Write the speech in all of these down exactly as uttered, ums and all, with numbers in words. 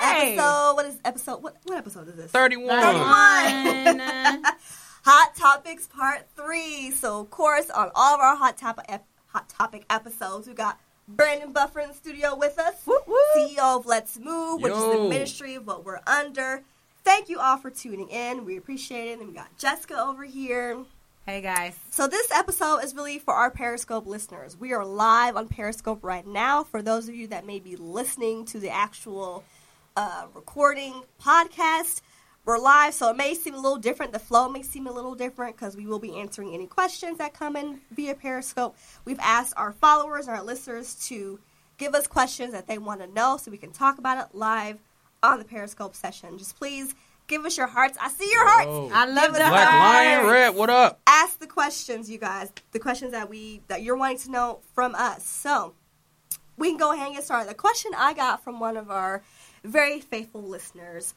Hey. Episode, what is episode, what, what episode is this? thirty-one. thirty-one. Hot Topics Part three. So, of course, on all of our Hot Topic, Hot Topic episodes, we got Brandon Buffer in the studio with us, woo, woo. C E O of Let's Move, which Yo. is the ministry of what we're under. Thank you all for tuning in. We appreciate it. And we got Jessica over here. Hey, guys. So this episode is really for our Periscope listeners. We are live on Periscope right now. For those of you that may be listening to the actual uh, recording podcast, we're live, so it may seem a little different. The flow may seem a little different because we will be answering any questions that come in via Periscope. We've asked our followers and our listeners to give us questions that they want to know so we can talk about it live on the Periscope session. Just please give us your hearts. I see your hearts. Whoa. I love that. Black Lion Red, what up? Ask the questions, you guys. The questions that we that you're wanting to know from us. So we can go ahead and get started. The question I got from one of our very faithful listeners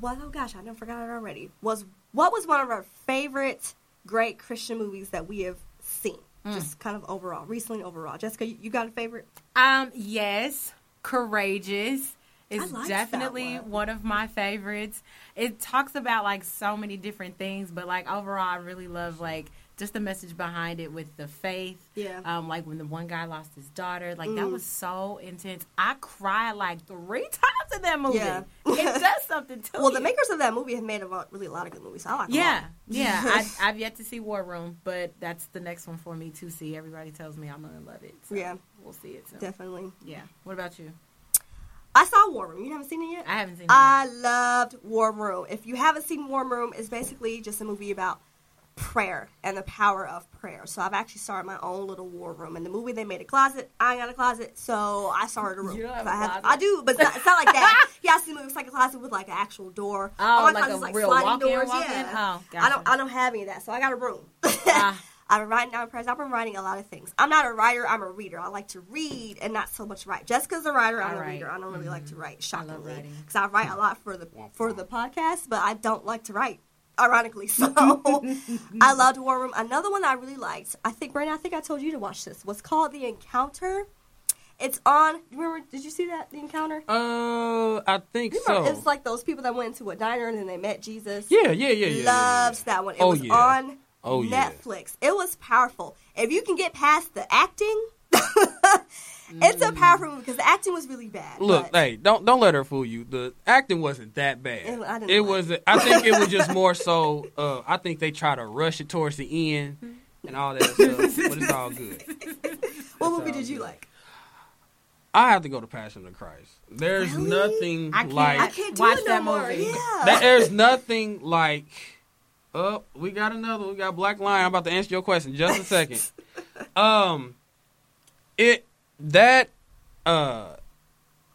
was, oh gosh, I didn't forgot it already. Was what was one of our favorite great Christian movies that we have seen? Mm. Just kind of overall, recently overall. Jessica, you, you got a favorite? Um, yes, Courageous. It's definitely one. one of my favorites. It talks about, like, so many different things, but, like, overall, I really love, like, just the message behind it with the faith. Yeah. Um, like, when the one guy lost his daughter, like, mm. that was so intense. I cried, like, three times in that movie. Yeah. It does something to me. Well, you. The makers of that movie have made a lot, really a lot of good movies. So I like yeah. them all. Yeah. I, I've yet to see War Room, but that's the next one for me to see. Everybody tells me I'm going to love it. So yeah. We'll see it soon. Definitely. Yeah. What about you? I saw War Room. You haven't seen it yet? I haven't seen it yet. I loved War Room. If you haven't seen War Room, it's basically just a movie about prayer and the power of prayer. So I've actually started my own little war room. In the movie, they made a closet. I ain't got a closet, so I started a room. You don't have a I, have, I do, but it's not, it's not like that. Yeah, I see the movie. It's like a closet with like an actual door. Oh, all like a like real walk-in, doors. walk-in? Yeah. Oh, gotcha. I don't, I don't have any of that, so I got a room. uh. I've been writing down prayers. I've been writing a lot of things. I'm not a writer. I'm a reader. I like to read and not so much write. Jessica's a writer. I'm I a write. reader. I don't really mm-hmm. like to write, shockingly, because I write a lot for the for the podcast, but I don't like to write, ironically. So I loved War Room. Another one I really liked, I think, Brandon, I think I told you to watch this, was called The Encounter. It's on, remember, did you see that, The Encounter? Uh, I think remember, so. It's like those people that went into a diner and then they met Jesus. Yeah, yeah, yeah. yeah Loves yeah, yeah. that one. It oh, was yeah. on Oh, Netflix. Yeah. It was powerful. If you can get past the acting, it's a powerful movie because the acting was really bad. Look, but... hey, don't don't let her fool you. The acting wasn't that bad. It, I didn't it like was. It. I think it was just more so. Uh, I think they try to rush it towards the end and all that stuff, but it's all good. What it's movie did you good. like? I have to go to Passion of the Christ. There's really? nothing I can't, like. I can't do watch it no that more. movie. Yeah. There's nothing like. Oh, we got another. We got Black Lion. I'm about to answer your question in just a second. um, it that uh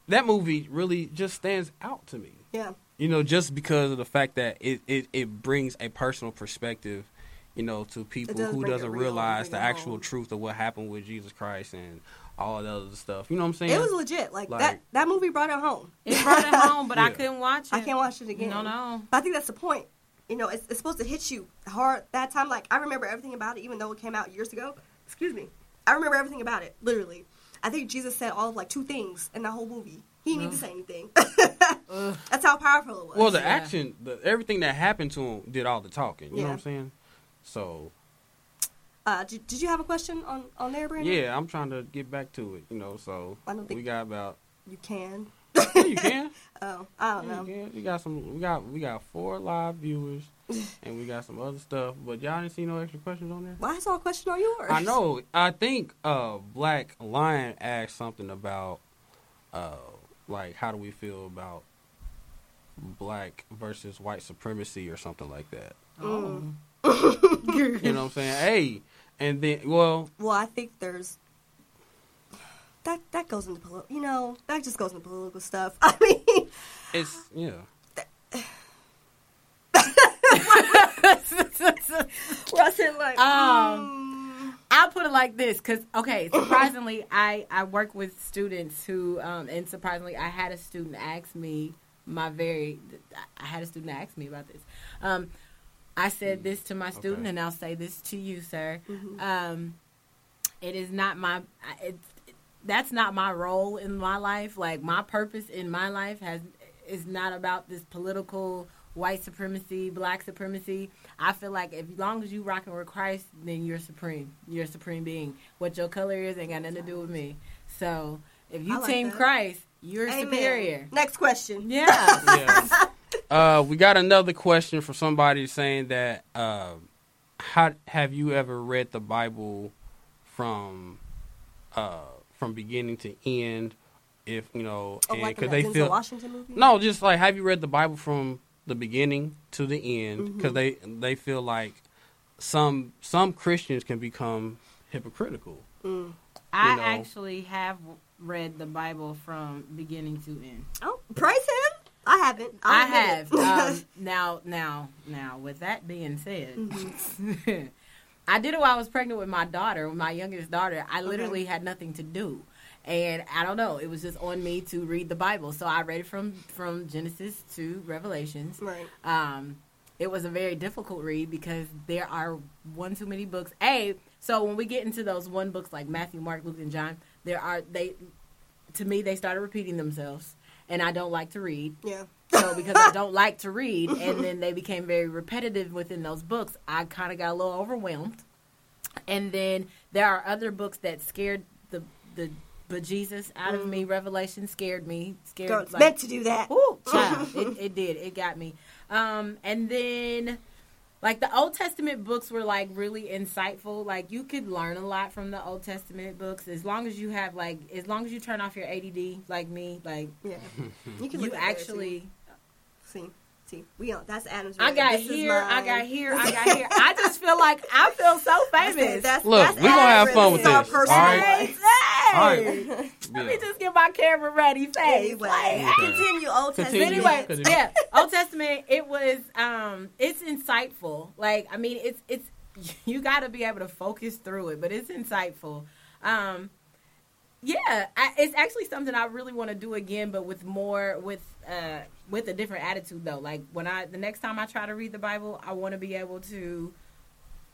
that movie really just stands out to me. Yeah. You know, just because of the fact that it it, it brings a personal perspective, you know, to people does who doesn't realize the actual truth of what happened with Jesus Christ and all of that other stuff. You know what I'm saying? It was legit. Like, like that, that movie brought it home. It brought it home, but yeah. I couldn't watch it. I can't watch it again. No, no. But I think that's the point. You know, it's, it's supposed to hit you hard that time. Like, I remember everything about it, even though it came out years ago. Excuse me. I remember everything about it, literally. I think Jesus said all of, like, two things in that whole movie. He didn't uh, need to say anything. uh, That's how powerful it was. Well, the yeah. action, the, everything that happened to him did all the talking. You yeah. know what I'm saying? So. Uh, did, did you have a question on, on there, Brandon? Yeah, I'm trying to get back to it, you know, so. I don't think we got about. You can. Yeah, you can. Oh, I don't yeah, know. You can. We got some. We got we got four live viewers, and we got some other stuff. But y'all didn't see no extra questions on there. Well, I saw a question on yours. I know. I think uh, Black Lion asked something about uh, like how do we feel about black versus white supremacy or something like that. Mm. You know what I'm saying? Hey, and then well, well, I think there's. that that goes into political, you know, that just goes into political stuff. I mean, it's, you know. Like, um, mm. I'll put it like this, because, okay, surprisingly, I, I work with students who, um, and surprisingly, I had a student ask me my very, I had a student ask me about this. Um, I said this to my student, okay. and I'll say this to you, sir. Mm-hmm. Um, it is not my, it, it, that's not my role in my life. Like, my purpose in my life has is not about this political white supremacy, black supremacy. I feel like as long as you rocking with Christ, then you're supreme. You're a supreme being. What your color is ain't got nothing to do with me. So if you like team that. Christ, you're Amen. Superior. Next question. Yeah. Yes. Uh, we got another question from somebody saying that, uh, how have you ever read the Bible from uh, from beginning to end? If you know, oh, and, like cause they feel Washington movie? No, just like, have you read the Bible from the beginning to the end, because mm-hmm. they, they feel like some some Christians can become hypocritical. Mm. I know. Actually have read the Bible from beginning to end. Oh, praise him! I haven't. I, I have. um, now, now, now. With that being said, mm-hmm. I did it while I was pregnant with my daughter, my youngest daughter. I literally okay. had nothing to do. And I don't know, it was just on me to read the Bible. So I read it from, from Genesis to Revelations. Right. Um, it was a very difficult read because there are one too many books. A, so when we get into those one books like Matthew, Mark, Luke, and John, there are, they, to me, they started repeating themselves. And I don't like to read. Yeah. So because I don't like to read, and then they became very repetitive within those books, I kind of got a little overwhelmed. And then there are other books that scared the the... But Jesus out of mm. me, Revelation scared me. Scared. Girl, it's like, meant to do that. Ooh, child, it, it did. It got me. Um, and then, like, the Old Testament books were, like, really insightful. Like, you could learn a lot from the Old Testament books as long as you have, like, as long as you turn off your A D D, like me. Like, yeah, you can. You actually see. See, we on. That's Adam's Rib. I got here, I got here, I got here. I just feel like I feel so famous. That's, look, we're going to have fun with this. All right. All right. Yeah. Let me just get my camera ready. Face. Anyway, like, continue Old Testament. Anyway, continue. Yeah, Old Testament, it was, um, it's insightful. Like, I mean, it's, it's you got to be able to focus through it, but it's insightful. Um, yeah, I, it's actually something I really want to do again, but with more, with, uh, with a different attitude, though. Like, when I, the next time I try to read the Bible, I want to be able to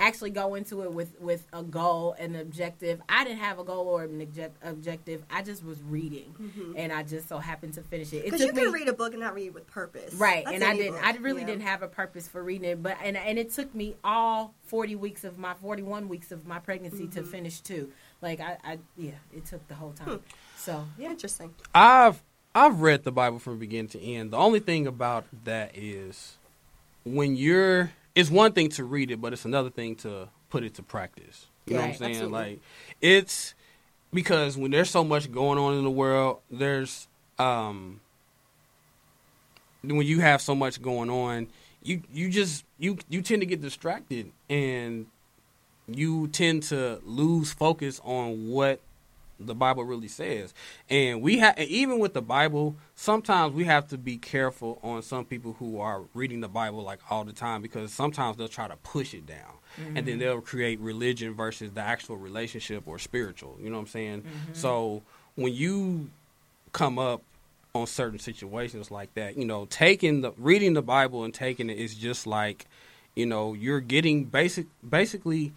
actually go into it with, with a goal, an objective. I didn't have a goal or an object, objective. I just was reading, mm-hmm. and I just so happened to finish it. Because you can me, read a book and not read it with purpose. Right, That's and I didn't. Book. I really yeah. didn't have a purpose for reading it, but and and it took me all forty weeks of my, forty-one weeks of my pregnancy mm-hmm. to finish, too. Like, I, I, yeah, it took the whole time. Hmm. So, yeah. Interesting. I've I've read the Bible from beginning to end. The only thing about that is when you're, it's one thing to read it, but it's another thing to put it to practice. You right, know what I'm saying? Absolutely. Like, it's because when there's so much going on in the world, there's, um, when you have so much going on, you, you just, you, you tend to get distracted, and you tend to lose focus on what the Bible really says. And we have, even with the Bible, sometimes we have to be careful on some people who are reading the Bible like all the time, because sometimes they'll try to push it down, mm-hmm. and then they'll create religion versus the actual relationship or spiritual. You know what I'm saying? Mm-hmm. So when you come up on certain situations like that, you know, taking the reading the Bible and taking it is just like, you know, you're getting basic, basically.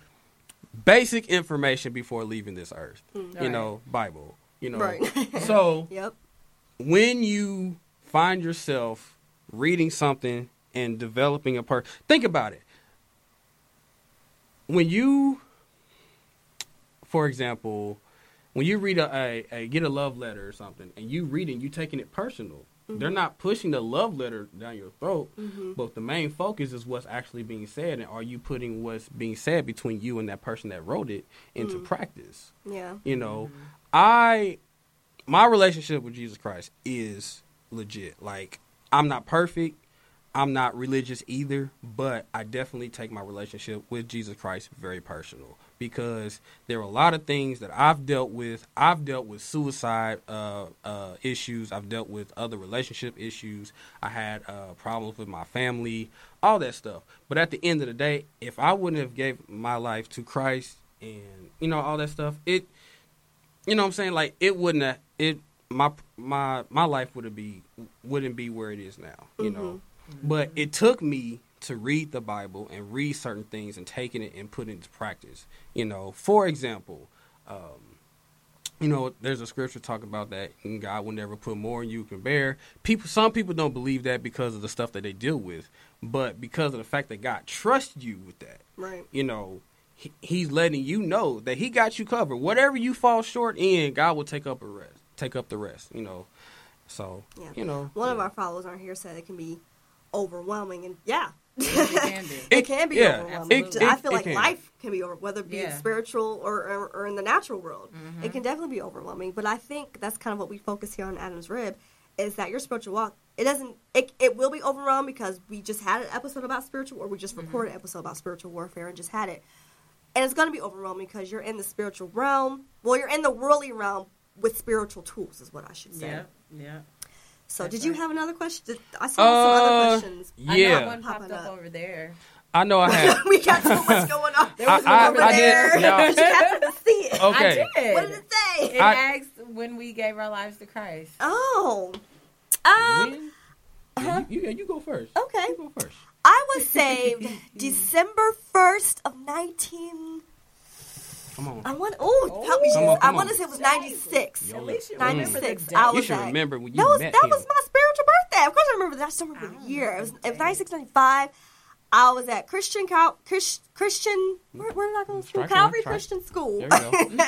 Basic information before leaving this earth, mm. you right. know, Bible, you know. Right. So yep. when you find yourself reading something and developing a person, think about it. When you, for example, when you read a, a, a get a love letter or something, and you read it, you taking it personal. Mm-hmm. They're not pushing the love letter down your throat, mm-hmm. but the main focus is what's actually being said, and are you putting what's being said between you and that person that wrote it into mm-hmm. practice? Yeah. You know, mm-hmm. I, my relationship with Jesus Christ is legit. Like, I'm not perfect. I'm not religious either, but I definitely take my relationship with Jesus Christ very personal, because there are a lot of things that I've dealt with. I've dealt with suicide uh, uh, issues. I've dealt with other relationship issues. I had uh, problems with my family, all that stuff. But at the end of the day, if I wouldn't have gave my life to Christ and, you know, all that stuff, it, you know what I'm saying? Like, it wouldn't have, it, my, my, my life would have be, wouldn't be where it is now, you mm-hmm. know? But it took me to read the Bible and read certain things and taking it and putting it into practice. You know, for example, um, you know, there's a scripture talking about that God will never put more in you can bear. People, some people don't believe that because of the stuff that they deal with, but because of the fact that God trusts you with that, right? You know, he, he's letting you know that he got you covered. Whatever you fall short in, God will take up a rest, take up the rest. You know, so yeah. you know, one yeah. of our followers on here said it can be overwhelming, and yeah. It can be. It, it can be yeah, overwhelming. It, it, I feel like can. life can be over, whether it be yeah. spiritual or, or or in the natural world. Mm-hmm. It can definitely be overwhelming. But I think that's kind of what we focus here on Adam's Rib, is that your spiritual walk, it doesn't. It it will be overwhelmed because we just had an episode about spiritual, or we just recorded mm-hmm. an episode about spiritual warfare and just had it, and it's going to be overwhelming because you're in the spiritual realm. Well, you're in the worldly realm with spiritual tools, is what I should say. Yeah. Yeah. So, did you have another question? Did, I saw uh, some other questions. Yeah. I know one popped up over there. I know I had. We got so much going on. There was I, one I, over I there. Did, no. You happened to see it. Okay. I did. What did it say? It I, asked when we gave our lives to Christ. Oh. Um. Uh, you, you, you go first. Okay. You go first. I was saved December first of nineteen... Come on. I want. Oh, oh, help me! Come on, come I want to say it was ninety-six. At least you ninety-six. Remember the I was. You should like, remember when you that was, met That him. was my spiritual birthday. Of course, I remember that. I still remember I the year. It was, it was ninety-six, ninety-five. I was at Christian Cal, Chris, Christian. Where, where did I go to school? Calvary Christian School. There you go.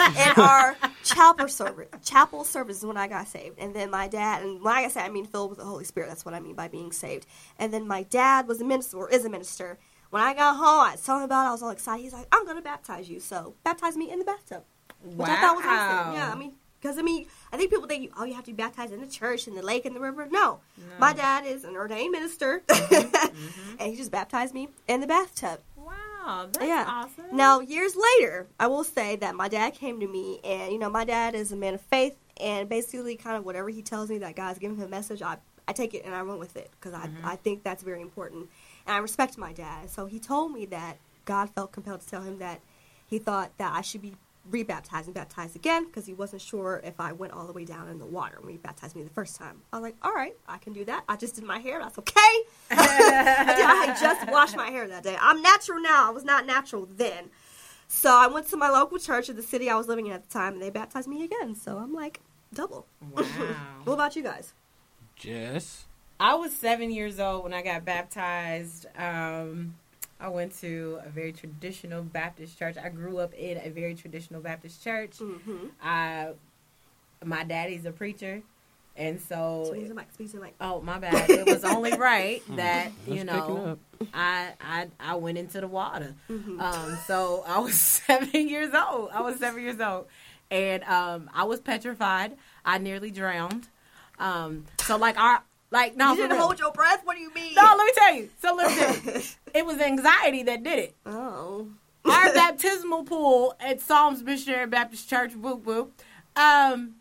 And our chapel service. Chapel service is when I got saved. And then my dad, and when I say I mean filled with the Holy Spirit. That's what I mean by being saved. And then my dad was a minister, or is a minister. When I got home, I told him about it. I was all excited. He's like, I'm going to baptize you. So, baptize me in the bathtub. Which wow. I thought was awesome. Yeah, I mean, because, I mean, I think people think, oh, you have to be baptized in the church, in the lake, in the river. No. no. My dad is an ordained minister. Mm-hmm. And he just baptized me in the bathtub. Wow, that's yeah. awesome. Now, years later, I will say that my dad came to me. And, you know, my dad is a man of faith. And basically, kind of whatever he tells me that God's giving him a message, I, I take it and I run with it. Because mm-hmm. I, I think that's very important. And I respect my dad. So he told me that God felt compelled to tell him that he thought that I should be rebaptized and baptized again because he wasn't sure if I went all the way down in the water when he baptized me the first time. I was like, all right, I can do that. I just did my hair. That's okay. I had just washed my hair that day. I'm natural now. I was not natural then. So I went to my local church in the city I was living in at the time, and they baptized me again. So I'm like, double. Wow. What about you guys? Jess? I was seven years old when I got baptized. Um, I went to a very traditional Baptist church. I grew up in a very traditional Baptist church. Mm-hmm. I, my daddy's a preacher, and so speak to the mic, speak to the mic. Oh, my bad. It was only right that you know I, I I went into the water. Mm-hmm. Um, so I was seven years old. I was seven years old, and um, I was petrified. I nearly drowned. Um, so like our Like no, you didn't hold your breath. What do you mean? No, let me tell you. So listen, it was anxiety that did it. Oh, our baptismal pool at Psalms Missionary Baptist Church, whoop whoop. Um,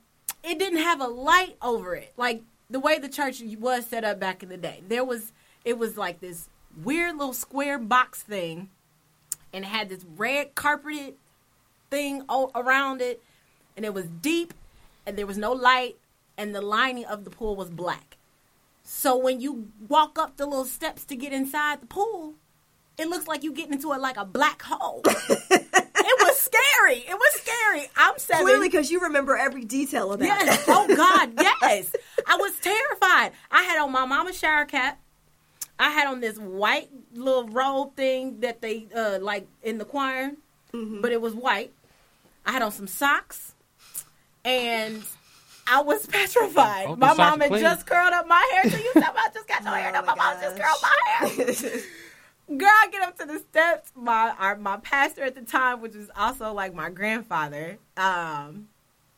it didn't have a light over it, like the way the church was set up back in the day. There was it was like this weird little square box thing, and it had this red carpeted thing all around it, and it was deep, and there was no light, and the lining of the pool was black. So when you walk up the little steps to get inside the pool, it looks like you get into it like a black hole. It was scary. It was scary. I'm seven. Clearly, because you remember every detail of that. Yes. Oh, God, yes. I was terrified. I had on my mama's shower cap. I had on this white little robe thing that they, uh, like, in the choir, mm-hmm. but it was white. I had on some socks, and... I was petrified. Open my mom had clean. just curled up my hair. So you talking about just got your oh hair done. My, my mom just curled my hair. Girl, I get up to the steps. My our, my pastor at the time, which is also like my grandfather, um,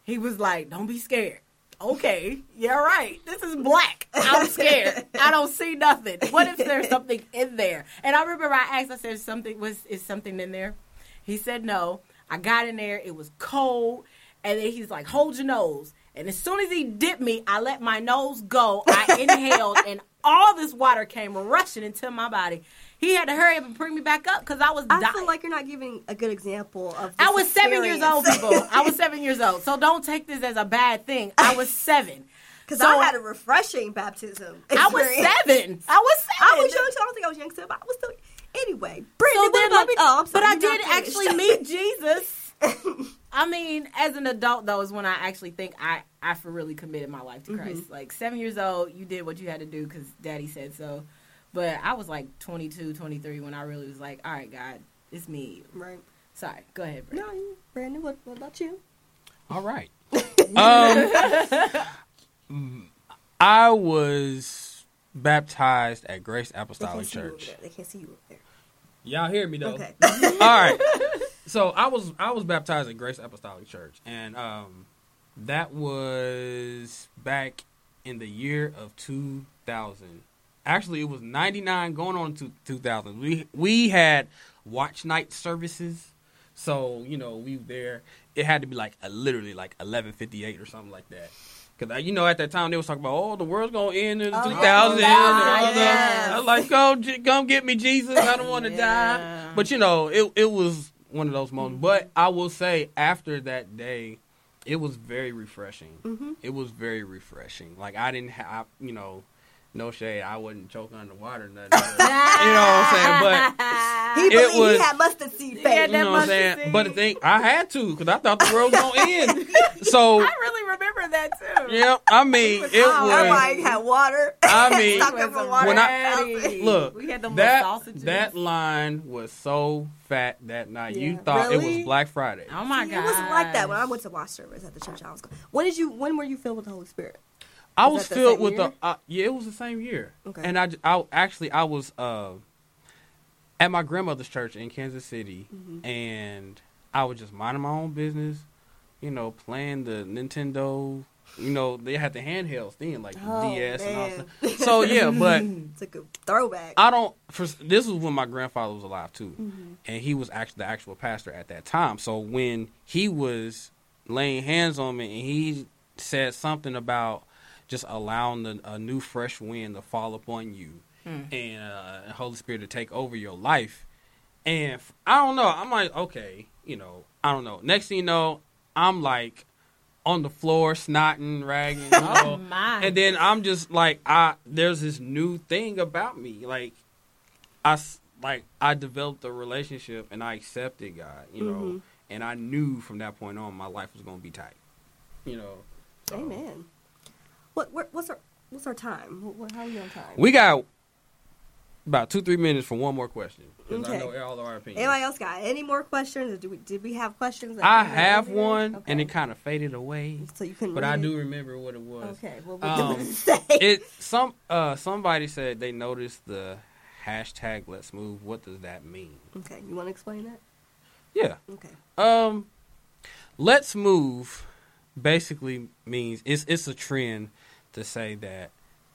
he was like, don't be scared. Okay, you're right. This is black. I'm scared. I don't see nothing. What if there's something in there? And I remember I asked, I said, something was is something in there? He said no. I got in there. It was cold. And then he's like, hold your nose. And as soon as he dipped me, I let my nose go. I inhaled, and all this water came rushing into my body. He had to hurry up and bring me back up because I was dying. I feel like you're not giving a good example of this I was experience. seven years old, people. I was seven years old. So don't take this as a bad thing. I was seven. Because so, I had a refreshing baptism experience. I was seven. I was seven. I was young, so I don't think I was young, so I was still... Anyway. Brandon, so then, like, oh, sorry, but I did actually meet Jesus. I mean, as an adult, though, is when I actually think I, I for really committed my life to Christ. Mm-hmm. Like, seven years old, you did what you had to do because Daddy said so. But I was like twenty-two, twenty-three when I really was like, all right, God, it's me. Right. Sorry. Go ahead, Brandon. No, Brandon, what, what about you? All right. um, I was baptized at Grace Apostolic Church. They can't see you up there. Y'all hear me, though. Okay. All right. So I was I was baptized at Grace Apostolic Church, and um, that was back in the year of two thousand. Actually, it was ninety-nine going on to two thousand. We we had watch night services, so you know we were there. It had to be like a, literally like eleven fifty-eight or something like that, because you know at that time they was talking about oh the world's gonna end in oh, two thousand. Yeah. Yeah. I was like come come get me Jesus, I don't want to yeah. die. But you know it it was one of those moments. Mm-hmm. But I will say after that day, it was very refreshing. Mm-hmm. It was very refreshing. Like I didn't have you know. No shade, I wasn't choking on the water. Nothing. You know what I'm saying? But he believed it was, he had mustard seed faith. You know what I'm saying? Seed. But the thing, I had to because I thought the world was gonna end. So I really remember that too. Yeah, I mean, it was. Everybody had water. I mean, water. When I, look, we had the that sausages. That line was so fat that night. Yeah. You thought really? It was Black Friday. Oh my God, it wasn't like that when I went to watch service at the church I was going. When did you? When were you filled with the Holy Spirit? I was, was filled with year? the, uh, yeah, it was the same year. Okay. And I, I actually, I was uh, at my grandmother's church in Kansas City, mm-hmm. and I was just minding my own business, you know, playing the Nintendo, you know, they had the handheld thing, like the oh, D S man. And all that. So, yeah, but. It's like a throwback. I don't, for, this was when my grandfather was alive, too, mm-hmm. and he was actually the actual pastor at that time. So when he was laying hands on me, and he said something about, just allowing the, a new, fresh wind to fall upon you hmm. and uh, the Holy Spirit to take over your life. And f- I don't know. I'm like, okay, you know, I don't know. Next thing you know, I'm like on the floor, snotting, ragging. You know? Oh, my. And then I'm just like, I there's this new thing about me. Like, I, like, I developed a relationship and I accepted God, you mm-hmm. know, and I knew from that point on my life was going to be tight, you know. So. Amen. What, what what's our what's our time? What, what, how are we on time? We got about two three minutes for one more question. Okay. I know all of our opinions. Anybody else got any more questions? Or do we did we have questions? I have one, okay. And it kind of faded away. So you couldn't. But I it? do remember what it was. Okay, well, what um, did it say? It some uh somebody said they noticed the hashtag Let's Move. What does that mean? Okay, you want to explain that? Yeah. Okay. Um, Let's Move basically means it's it's a trend. To say that,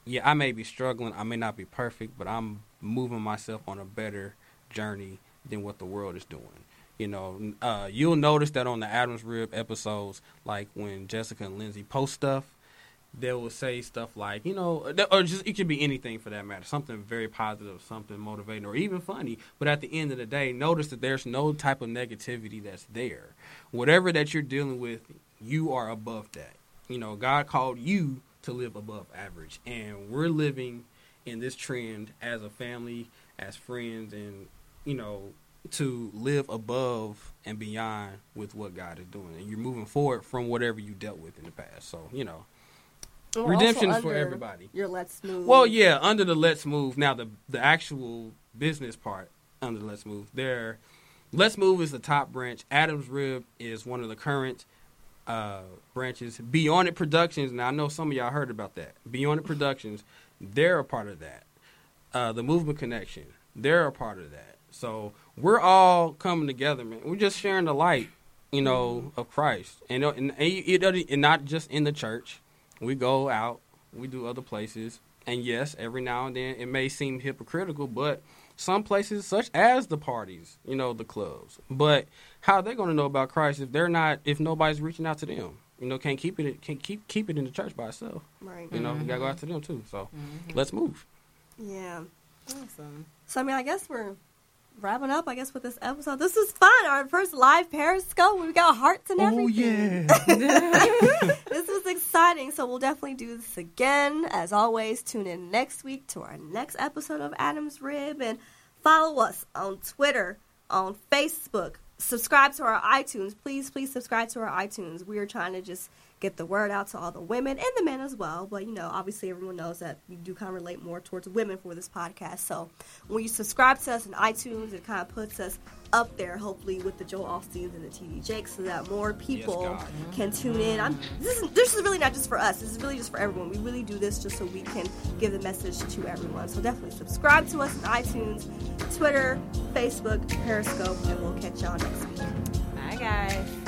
yeah, I may be struggling, I may not be perfect, but I'm moving myself on a better journey than what the world is doing. You know, uh, you'll notice that on the Adam's Rib episodes, like when Jessica and Lindsay post stuff, they will say stuff like, you know, or just it could be anything for that matter, something very positive, something motivating, or even funny. But at the end of the day, notice that there's no type of negativity that's there. Whatever that you're dealing with, you are above that. You know, God called you to live above average, and we're living in this trend as a family, as friends, and you know, to live above and beyond with what God is doing, and you're moving forward from whatever you dealt with in the past. So you know, well, redemption is for everybody. Your Let's Move. Well, yeah, under the Let's Move. Now the the actual business part under the Let's Move. There, Let's Move is the top branch. Adam's Rib is one of the current. Uh, branches. Beyond It Productions. Now I know some of y'all heard about that. Beyond It Productions. They're a part of that. Uh, the Movement Connection. They're a part of that. So we're all coming together, man. We're just sharing the light, you know, of Christ, and and, and, and not just in the church. We go out. We do other places, and yes, every now and then it may seem hypocritical, but some places such as the parties, you know, the clubs. But how are they going to know about Christ if they're not, if nobody's reaching out to them? You know, can't keep it, can't keep keep it in the church by itself. Right. You know, mm-hmm. we got to go out to them too. So mm-hmm. let's move. Yeah. Awesome. So, I mean, I guess we're wrapping up, I guess, with this episode. This is fun. Our first live Periscope. We got hearts and everything. Oh, yeah. This was exciting. So we'll definitely do this again. As always, tune in next week to our next episode of Adam's Rib. And follow us on Twitter, on Facebook. Subscribe to our iTunes. Please, please subscribe to our iTunes. We are trying to just get the word out to all the women and the men as well. But, you know, obviously everyone knows that we do kind of relate more towards women for this podcast. So when you subscribe to us on iTunes, it kind of puts us up there, hopefully, with the Joel Osteens and the T D. Jakes, so that more people yes, can tune in. I'm, this, is, this is really not just for us. This is really just for everyone. We really do this just so we can give the message to everyone. So definitely subscribe to us on iTunes, Twitter, Facebook, Periscope, and we'll catch y'all next week. Bye, guys.